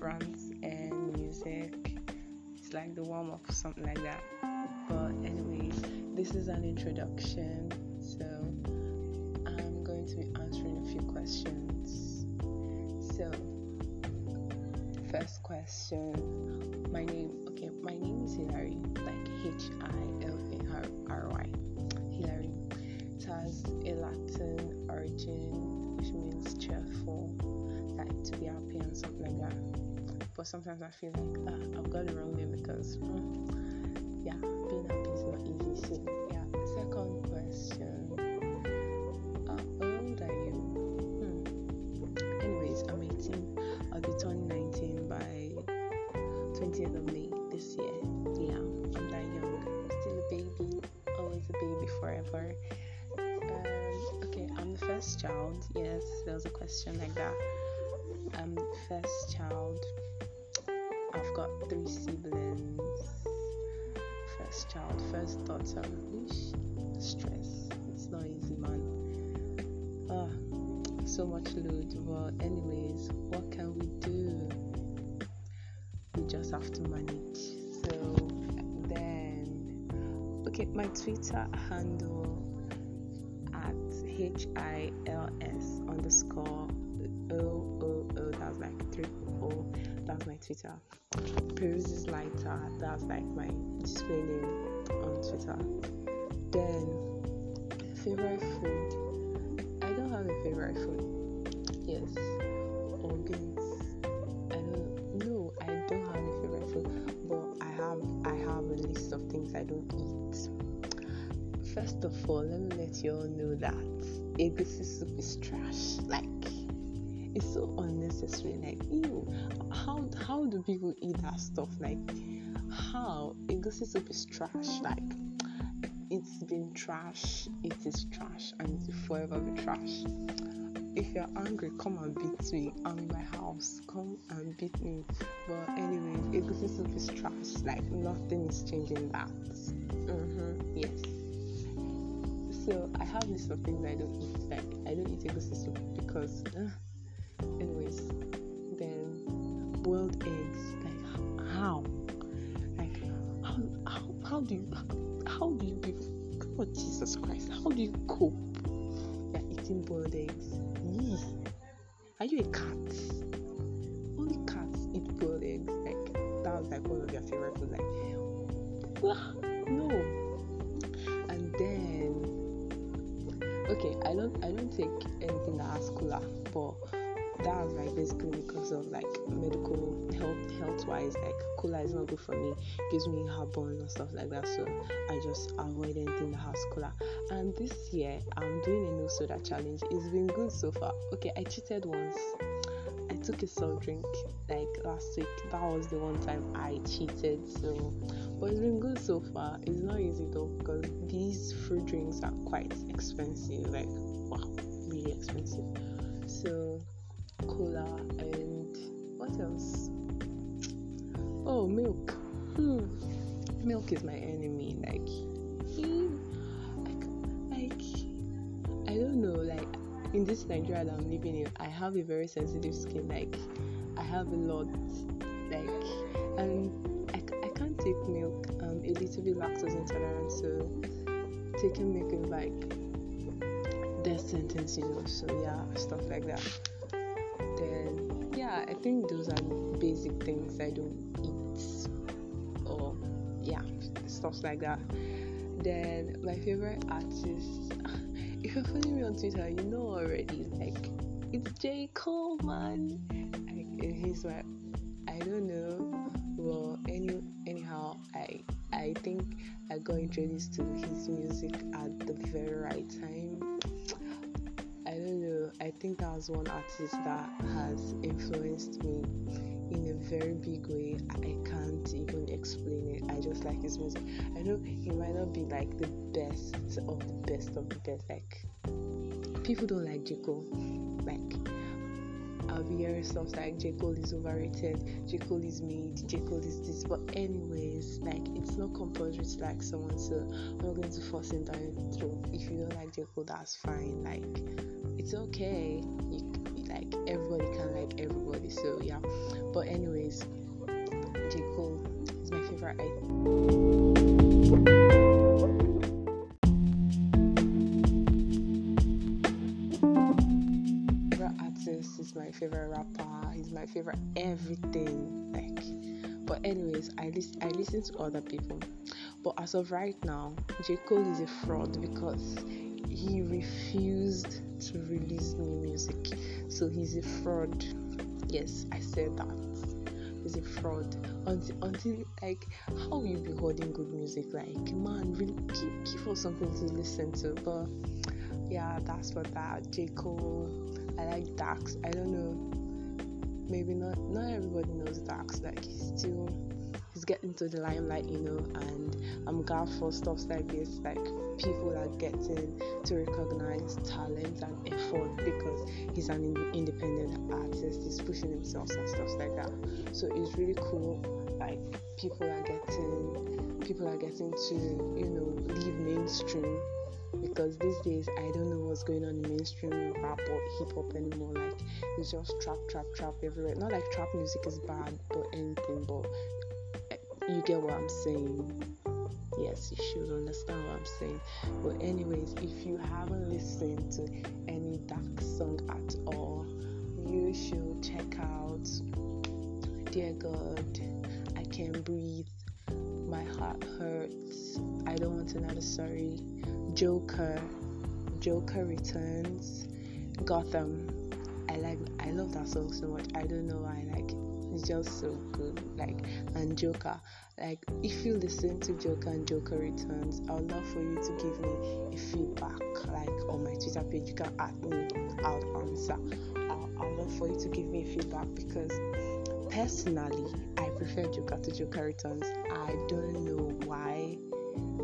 rants and music. It's like the warm-up or something like that. But anyway, this is an introduction, so I'm going to be answering a few questions. So, first question, my name is Hilary, like Hilary. Hilary. It has a Latin origin, which means cheerful, like to be happy and stuff like that. But sometimes I feel like I've got the wrong name because being happy is not easy. So second question, how old are you? Anyways, I'm 18. I'll be turning 19 by 20th of May this year. Yeah, I'm that young. I'm still a baby, always a baby forever. I'm the first child. Yes, there was a question like that. I'm the first child. I've got 3 siblings. First child, first daughter. Stress. It's not easy, man. So much load. Well, anyways, what can we do? We just have to manage. So then, my Twitter handle at HILS_OOO. That's like 3 O. That's my Twitter. Peruz's Lighter, that's like my display name on Twitter. Then, favorite food. I don't have a favorite food. Yes, organs. I don't have a favorite food, but I have a list of things I don't eat. First of all, let me let you all know that egusi soup is trash. It's so unnecessary. Ew, how do people eat that stuff? How? Egusi soup is trash. It's been trash. It is trash, and it will forever be trash. If you're angry, come and beat me. I'm in my house. Come and beat me. But anyway, egusi soup is trash. Nothing is changing that. Yes. So I have this of things I don't eat. I don't eat egusi soup because. Anyways, then boiled eggs. How do you people? Oh Jesus Christ! How do you cope? You're eating boiled eggs. Are you a cat? Only cats eat boiled eggs. That was one of their favorite foods. No. And then I don't take anything that has cola, but. That was basically because of medical health-wise, cola is not good for me. It gives me heartburn and stuff like that. So I just avoid anything that has cola. And this year I'm doing a no soda challenge. It's been good so far. I cheated once. I took a soft drink last week. That was the one time I cheated. So, but it's been good so far. It's not easy though because these fruit drinks are quite expensive. Really expensive. So. Cola and what else? Oh, milk. Milk is my enemy. I don't know. In this Nigeria that I'm living in, I have a very sensitive skin. I have a lot. And I can't take milk. I'm a little bit lactose intolerant, so taking milk is death sentence, So stuff like that. Then I think those are basic things I don't eat or stuff like that. Then my favorite artist, if you're following me on Twitter, you know already, it's J. Cole, man. He's my, I don't know, well anyhow I think I got introduced to his music at the very right time. I don't know, I think that was one artist that has influenced me in a very big way. I can't even explain it. I just like his music. I know he might not be the best of the best of the best. People don't like J. Cole. I'll be hearing stuff J. Cole is overrated, J. Cole is made, J. Cole is this. But anyways, it's not compulsory to like someone, so I'm not going to force him down your throat. If you don't like J. Cole, that's fine. It's okay. You, like everybody can like everybody. So yeah, but anyways, J. Cole is my favorite item. He's my favorite rapper, he's my favorite everything, like, but anyways, I listen to other people, but as of right now, J. Cole is a fraud because he refused to release new music, so he's a fraud. Yes, I said that, he's a fraud. Until like, how will you be holding good music? Like, man, really give us something to listen to. But yeah, that's for that. J. Cole, I like Dax. I don't know, maybe not everybody knows Dax. Like, he's getting to the limelight, you know, and I'm glad for stuff like this, like people are getting to recognize talent and effort because he's an independent artist, he's pushing himself and stuff like that. So it's really cool, like people are getting to, you know, leave mainstream. Because these days I don't know what's going on in mainstream rap or hip hop anymore. Like, it's just trap everywhere. Not like trap music is bad or anything, but you get what I'm saying. Yes, you should understand what I'm saying. But anyways, if you haven't listened to any Dark song at all, you should check out Dear God, I Can't Breathe, My Heart Hurts, I Don't Want Another Sorry, Joker Returns, Gotham. I love that song so much. I don't know why, like, it's just so good. Like, and Joker, like, if you listen to Joker and Joker Returns, I would love for you to give me a feedback, like, on my Twitter page. You can add me, I'll answer. I'd love for you to give me feedback because personally I prefer Joker to Joker Returns. I don't know why.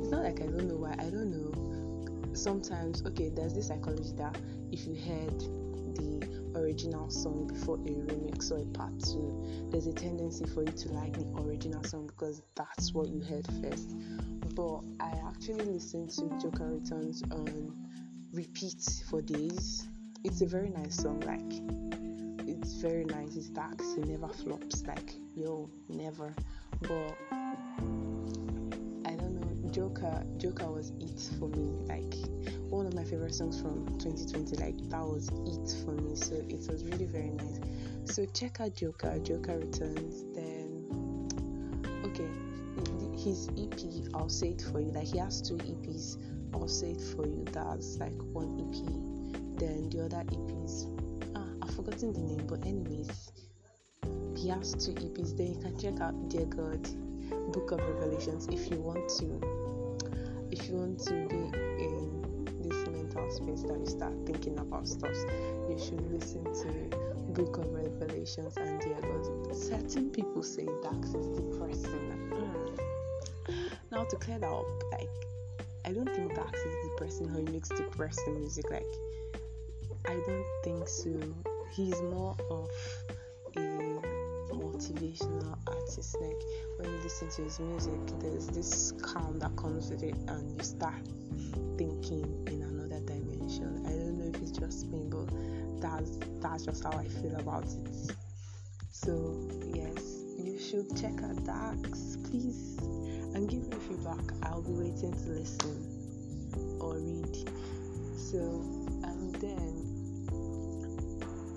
It's not like I don't know why, I don't know. Sometimes, okay, there's this psychology that if you heard the original song before a remix or a part two, there's a tendency for you to like the original song because that's what you heard first. But I actually listened to Joker Returns on repeat for days. It's a very nice song, like, it's very nice. It's dark, so it never flops, like, yo, never. But Joker was it for me, like one of my favorite songs from 2020, like that was it for me. So it was really very nice. So check out Joker Returns. Then, okay, his EP, I'll say it for you, like he has two EPs, I'll say it for you. That's like one EP, then the other EPs, I've forgotten the name, but anyways, he has two EPs. Then you can check out Dear God, Book of Revelations if you want to be in this mental space that you start thinking about stuff. You should listen to Book of Revelations and Dear God. Certain people say Dax is depressing. Now, to clear that up, like, I don't think Dax is depressing or he makes depressing music, like, I don't think so. He's more of a motivational artist. Like, when you listen to his music, there's this calm that comes with it and you start thinking in another dimension. I don't know if it's just me, but that's just how I feel about it. So yes, you should check out Dax, please, and give me feedback. I'll be waiting to listen or read. So then,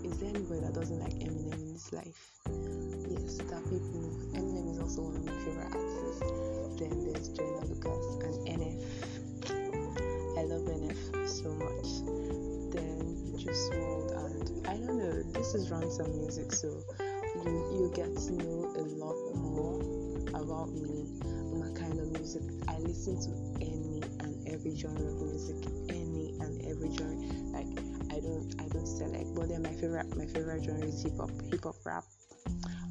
is there anybody that doesn't like Eminem in this life? Yes, that people. Eminem is also one of my favorite artists. Then there's Jaina Lucas and NF. I love NF so much. Then Juice WRLD, and I don't know, this is ransom music, so you get to know a lot more about me and my kind of music. I listen to any and every genre of music, any and every genre. Like, I don't select, but then my favorite genre is hip hop rap.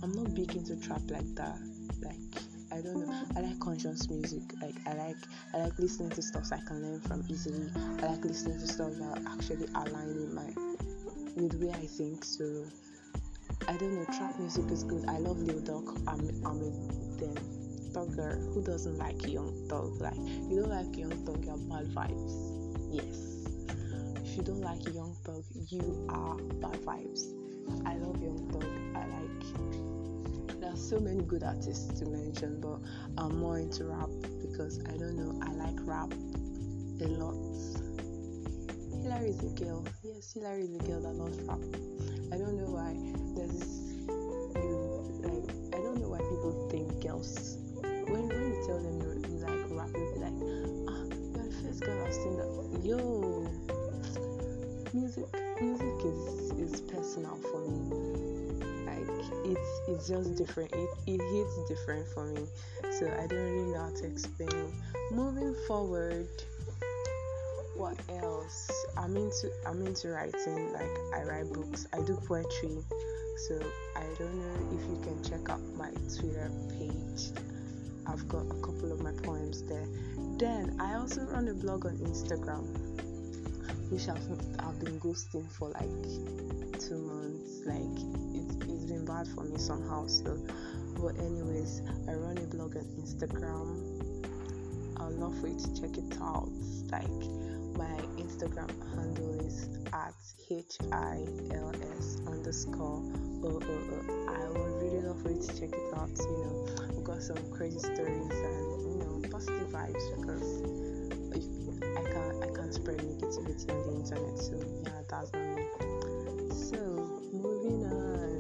I'm not big into trap like that. Like, I don't know. I like conscious music. Like, I like listening to stuff I can learn from easily. I like listening to stuff that actually align with the way I think. So I don't know. Trap music is good. I love Lil Durk. I'm a Thugger. Who doesn't like Young Thug? Like, you don't like Young Thug, you have bad vibes. Yes. you don't like Young Thug, you are bad vibes. I love Young Thug. I like, there are so many good artists to mention, but I'm more into rap because I don't know, I like rap a lot. Hilary is a girl. Yes, Hilary is a girl that loves rap. I don't know why there's this, I don't know why people think girls, when you tell them you like rap, you'll be like, ah, you're the first girl I've seen that. Yo, music is personal for me. Like it's just different. It hits different for me. So I don't really know how to explain it. Moving forward, what else? I'm into writing. Like, I write books, I do poetry. So I don't know if you can check out my Twitter page. I've got a couple of my poems there. Then I also run a blog on Instagram, which I've been ghosting for like 2 months. Like it's been bad for me somehow. So, but anyways, I run a blog on Instagram. I'd love for you to check it out. Like, my Instagram handle is @HILS_OOO. I would really love for you to check it out. You know, I've got some crazy stories and, you know, positive vibes, because I can't spread negativity on the internet. So yeah, that's not me. So moving on,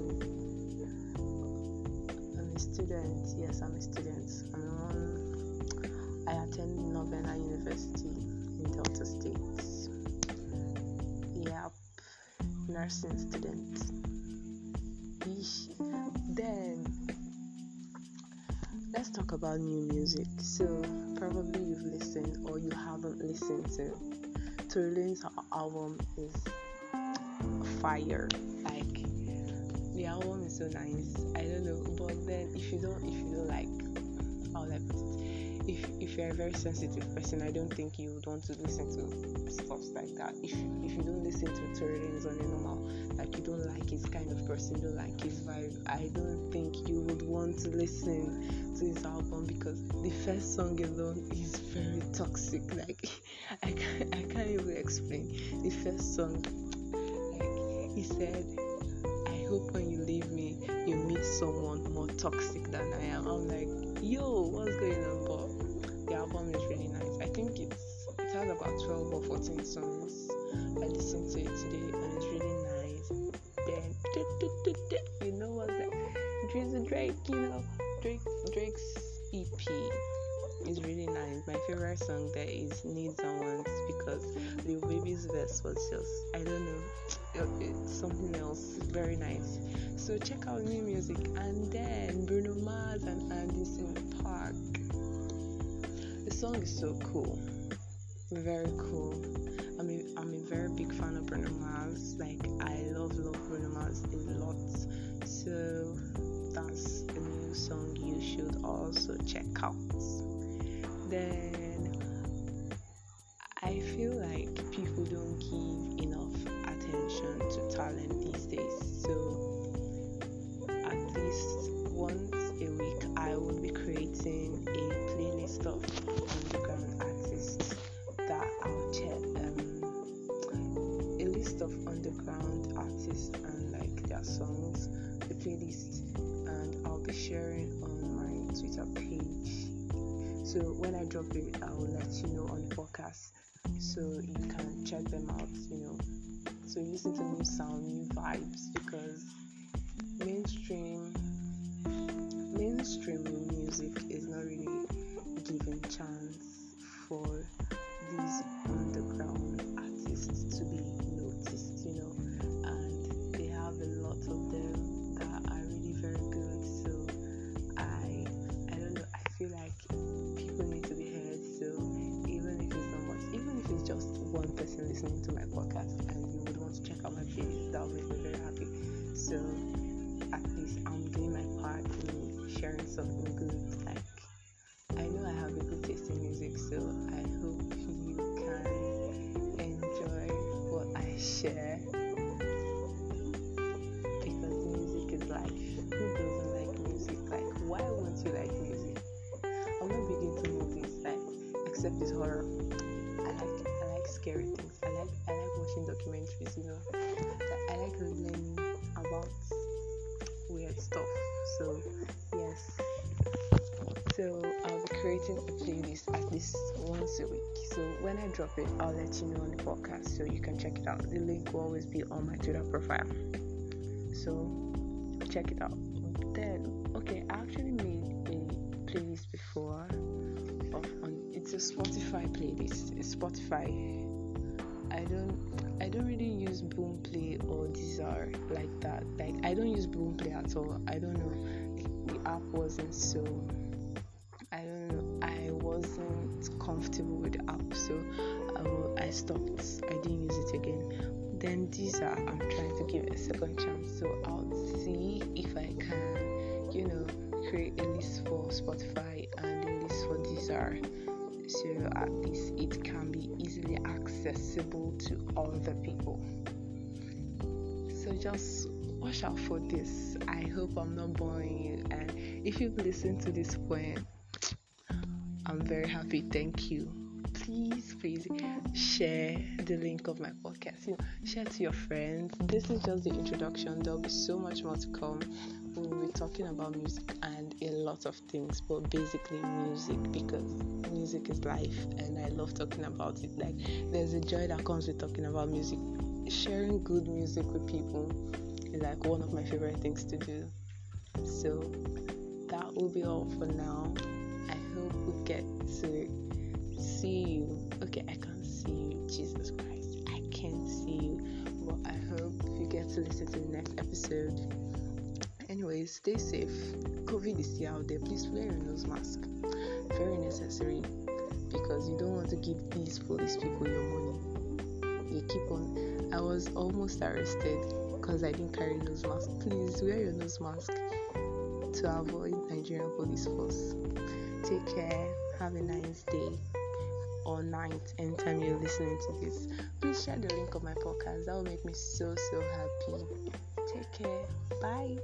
I'm a student. Yes, I'm a student. I attend Novena University. Delta States. Yep, nursing student. Yeesh. Then let's talk about new music. So probably you've listened or you haven't listened to Tory Lanez's album. Is fire. Like, the album is so nice. I don't know, but then if you don't like, how would I put it? If you're a very sensitive person, I don't think you would want to listen to stuff like that. If you don't listen to Tory Lanez on a normal, like, you don't like his kind of person, you don't like his vibe, I don't think you would want to listen to his album, because the first song alone is very toxic. Like, I can't even explain. The first song, like, he said, I hope when you leave me, you meet someone more toxic than I am. I'm like, yo, what's going on? But the album is really nice. I think it has about 12 or 14 songs. I listened to it today and it's really nice. Then, you know what's that? Drake, you know, Drake's EP is really nice. My favorite song there is Needs and Wants, because Lil Baby's verse was just, I don't know, it's something else. Very nice. So check out new music. And then Bruno Mars and Anderson .paak. The song is so cool, very cool. I'm a very big fan of Bruno Mars. Like, I love Bruno Mars a lot. So that's a new song you should also check out. Then I feel like people don't give enough attention to talent these days. So at least once a week, I will be creating a playlist of underground artists that I'll check. A list of underground artists and like their songs, the playlist, and I'll be sharing on my Twitter page. So when I drop it, I will let you know on the podcast, so you can check them out, you know. So listen to new sound, new vibes, because mainstream music is not really given chance for these underground artists to be noticed, you know. And they have a lot of them that are really very good. So I don't know, I feel like just one person listening to my podcast and you would want to check out my playlist, that would make me very happy. So at least I'm doing my part in sharing something good. Like, I know I have a good taste in music, so I hope you can enjoy what I share, because music is life. Who doesn't like music? Like, why won't you like music? I'm not big into movies, like, except this horror. I like scary things. I like what watching documentaries, you know. I like learning about weird stuff. So yes. So I'll be creating a playlist at least once a week. So when I drop it, I'll let you know on the podcast so you can check it out. The link will always be on my Twitter profile. So check it out. Then, okay, I actually made a playlist before. It's a Spotify playlist. It's Spotify. I don't really use Boomplay or Deezer like that. Like, I don't use Boomplay at all. I don't know. The app wasn't so... I don't know. I wasn't comfortable with the app, so I stopped. I didn't use it again. Then Deezer, I'm trying to give it a second chance. So I'll see if I can, you know, create a list for Spotify and a list for Deezer, so at least it can be easily accessible to other people. So just watch out for this. I hope I'm not boring you. And if you've listened to this point, I'm very happy. Thank you. Please share the link of my podcast. You know, share to your friends. This is just the introduction. There'll be so much more to come. We'll be talking about music and a lot of things, but basically music, because music is life and I love talking about it. Like, there's a joy that comes with talking about music. Sharing good music with people is like one of my favorite things to do. So that will be all for now. I hope we get to see you. Okay, I can't see you. Jesus Christ, I can't see you. But I hope you get to listen to the next episode. Anyways, stay safe. COVID is still out there. Please wear a nose mask. Very necessary, because you don't want to give these police people your money. You keep on. I was almost arrested because I didn't carry nose mask. Please wear your nose mask to avoid Nigerian police force. Take care. Have a nice day or night, anytime you're listening to this. Please share the link of my podcast. That will make me so happy. Take care. Bye.